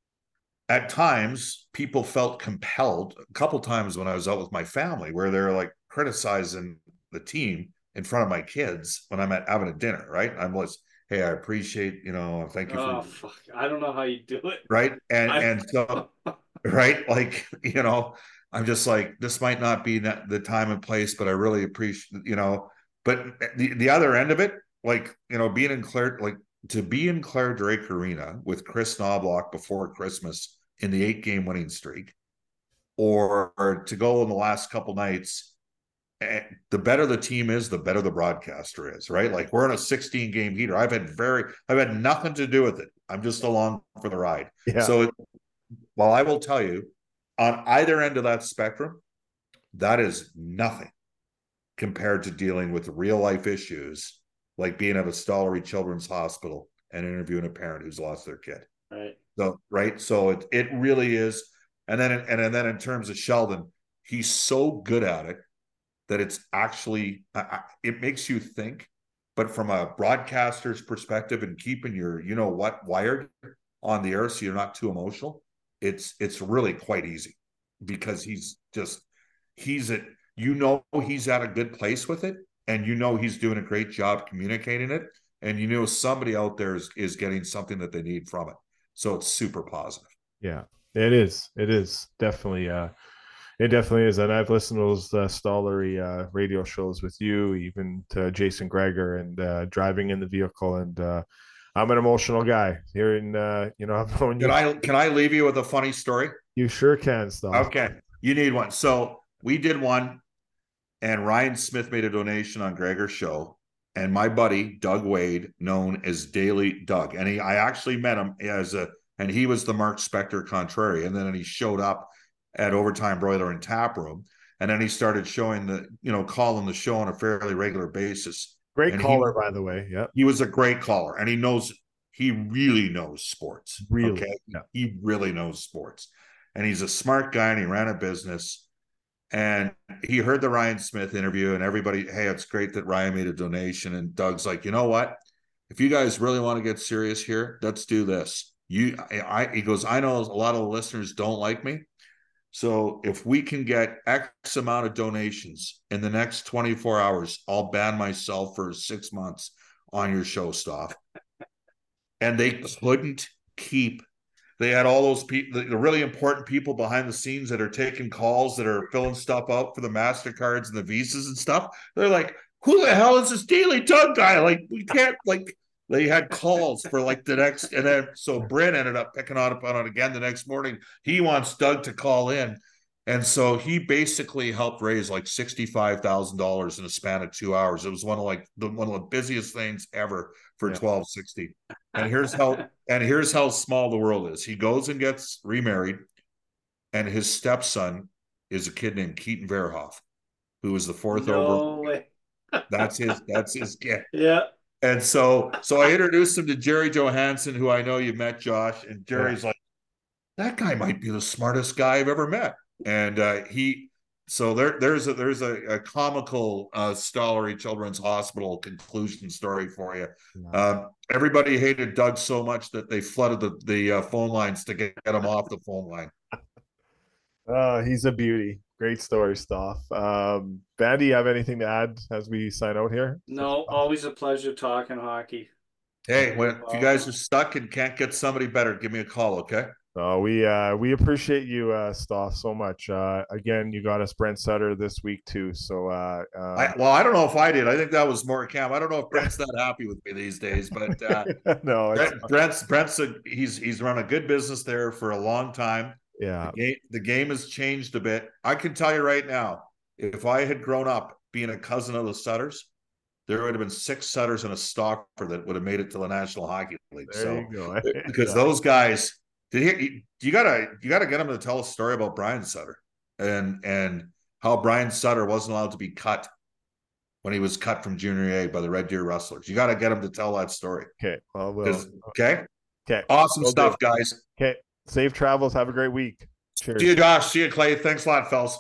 at times people felt compelled, a couple times when I was out with my family, where they're like criticizing the team in front of my kids when I'm at having a dinner, right? I'm like, hey, I appreciate, you know, thank you for fuck. I don't know how you do it. Right. And so right, like, you know, I'm just like, this might not be the time and place, but I really appreciate, you know. But the other end of it, like, you know, being in Claire, like, to be in Claire Drake Arena with Chris Knobloch before Christmas in the 8-game winning streak, or to go in the last couple nights. And the better the team is, the better the broadcaster is, right? Like, we're in a 16-game heater. I've had nothing to do with it. I'm just along for the ride. Yeah. So, well, I will tell you, on either end of that spectrum, that is nothing compared to dealing with real life issues, like being at a Stollery Children's Hospital and interviewing a parent who's lost their kid. Right. So, right. So it really is. And then in terms of Sheldon, he's so good at it that it's actually, it makes you think, but from a broadcaster's perspective and keeping your, you know what, wired on the air so you're not too emotional, it's really quite easy, because he's at a good place with it, and you know he's doing a great job communicating it, and you know somebody out there is getting something that they need from it. So it's super positive. Yeah, it is. It is definitely It definitely is, and I've listened to those Stollery radio shows with you, even to Jason Greger, and driving in the vehicle. And I'm an emotional guy. Hearing, you know, I've known you. Can I leave you with a funny story? You sure can, Stollery. Okay, you need one. So we did one, and Ryan Smith made a donation on Greger's show, and my buddy Doug Wade, known as Daily Doug, and I actually met him as and he was the Mark Spector contrarian. And then he showed up at Overtime Broiler and Tap Room, and then he started showing the, you know, calling the show on a fairly regular basis. Great caller, by the way. Yeah, he was a great caller, and he knows, he really knows sports. Really, okay? Yeah. He really knows sports, and he's a smart guy, and he ran a business. And he heard the Ryan Smith interview, and everybody, hey, it's great that Ryan made a donation. And Doug's like, you know what? If you guys really want to get serious here, let's do this. He goes, I know a lot of the listeners don't like me. So if we can get X amount of donations in the next 24 hours, I'll ban myself for 6 months on your show, Stauffer. And they couldn't keep. They had all those people, the really important people behind the scenes that are taking calls, that are filling stuff out for the MasterCards and the Visas and stuff. They're like, who the hell is this Daily Tug guy? Like, we can't, like, they had calls for like the next. And then, so Brent ended up picking on it again the next morning. He wants Doug to call in. And so he basically helped raise like $65,000 in a span of 2 hours. It was one of the busiest things ever for 1260. And here's how small the world is. He goes and gets remarried, and his stepson is a kid named Keaton Verhoff, who was the fourth over. That's his kid. Yeah. And so I introduced him to Jerry Johansson, who I know you met, Josh. And Jerry's like, that guy might be the smartest guy I've ever met. And there's a comical Stollery Children's Hospital conclusion story for you. Wow. Everybody hated Doug so much that they flooded the phone lines to get him off the phone line. He's a beauty. Great story, Staff. Bandy, you have anything to add as we sign out here? No, always a pleasure talking hockey. Hey, if you guys are stuck and can't get somebody better, give me a call, okay? We appreciate you, Staff, so much. Again, you got us Brent Sutter this week too. So I don't know if I did. I think that was more Cam. I don't know if Brent's not happy with me these days, but no, Brent's run a good business there for a long time. Yeah, the game has changed a bit. I can tell you right now, if I had grown up being a cousin of the Sutters, there would have been 6 Sutters and a Stauffer that would have made it to the National Hockey League. There you go. Because those guys. You gotta get him to tell a story about Brian Sutter and how Brian Sutter wasn't allowed to be cut when he was cut from Junior A by the Red Deer Rustlers. You gotta get him to tell that story. Okay. Okay. Awesome stuff, guys. Okay. Safe travels. Have a great week. Cheers. See you, Josh. See you, Clay. Thanks a lot, fellas.